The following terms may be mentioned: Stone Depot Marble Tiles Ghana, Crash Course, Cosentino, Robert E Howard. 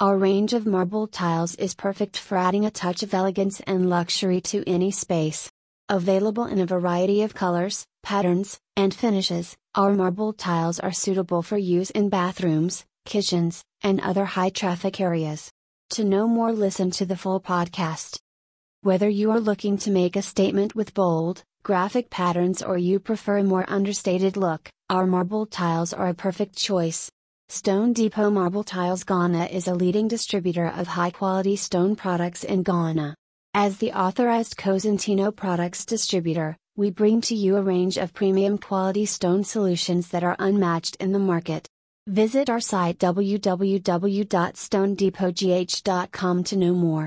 Our range of marble tiles is perfect for adding a touch of elegance and luxury to any space. Available in a variety of colors, patterns, and finishes, our marble tiles are suitable for use in bathrooms, kitchens, and other high-traffic areas. To know more, listen to the full podcast. Whether you are looking to make a statement with bold, graphic patterns or you prefer a more understated look, our marble tiles are a perfect choice. Stone Depot Marble Tiles Ghana is a leading distributor of high-quality stone products in Ghana. As the authorized Cosentino products distributor, we bring to you a range of premium quality stone solutions that are unmatched in the market. Visit our site www.stonedepotgh.com to know more.